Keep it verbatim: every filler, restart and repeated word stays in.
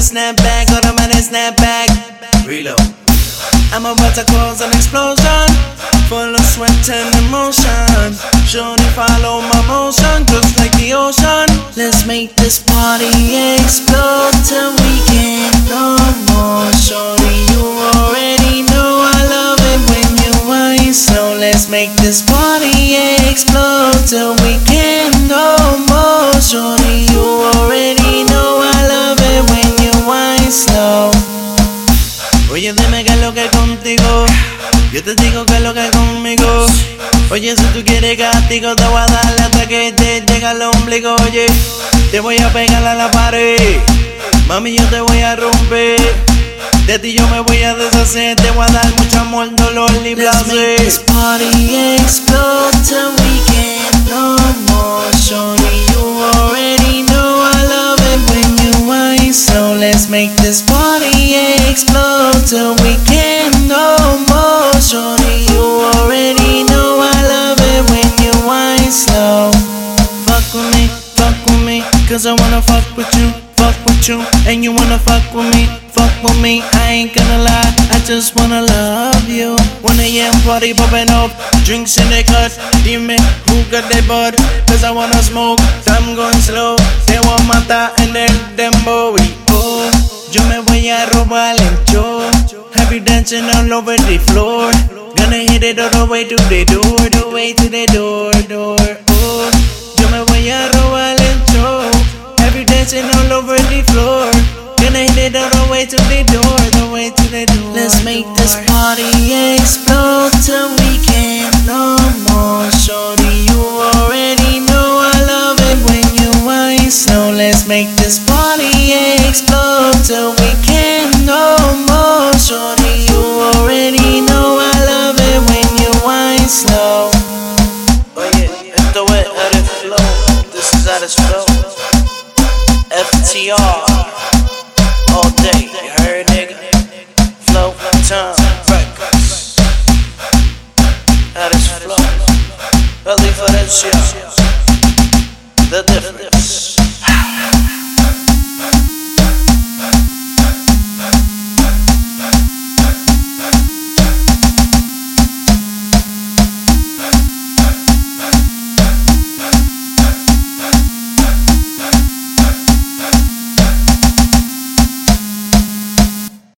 snap back, automatic snap back. Reload. I'm about to cause an explosion, full of sweat and emotion. Surely follow my motion, just like the ocean. Let's make this party explode till we can't no more. Surely you already know I love it when you whine. So let's make this party explode till we can't no more. Surely you already know I love it when you whine slow. Oye, dime que es lo que hay contigo. Yo te digo que es lo que hay conmigo. Oye, si tú quieres castigo, te voy a dar hasta que te llega el ombligo. Oye, te voy a pegar a la pared. Mami, yo te voy a romper. De ti yo me voy a deshacer. Te voy a dar mucho amor, dolor y placer. Let's make this party explode till we can't no more. Surely you already know I love it when you whine. So let's make this party explode till we can't no more. Surely you already know I love it when you whine slow. Fuck with me, fuck with me, cause I wanna fuck with you, fuck with you. And you wanna fuck with me, fuck with me, I ain't gonna lie, I just wanna love you. One a.m. party popping up, drinks in the cut. Dime, who got the bud? Cause I wanna smoke, so I'm going slow. Te voy a matar en el dembow y oh, yo me voy a robar el show. Have you dancing all over the floor? Gonna hit it all the way to the door, the way to the door, door. Oh, yo me voy a robar el show. Have you dancing all over the floor? Gonna hit it all the way to the door, the way to the door. Let's make this party explode till we can't no more. Shorty, you already know I love it when you whine. So let's make this party explode till we can't no more. Shorty, you already know I love it when you whine slow. Oye, esto es Edit Flow. This is Edit Flow. F T R all day, you heard nigga? Flow time records. Edit Flow. Early for that shit. The difference.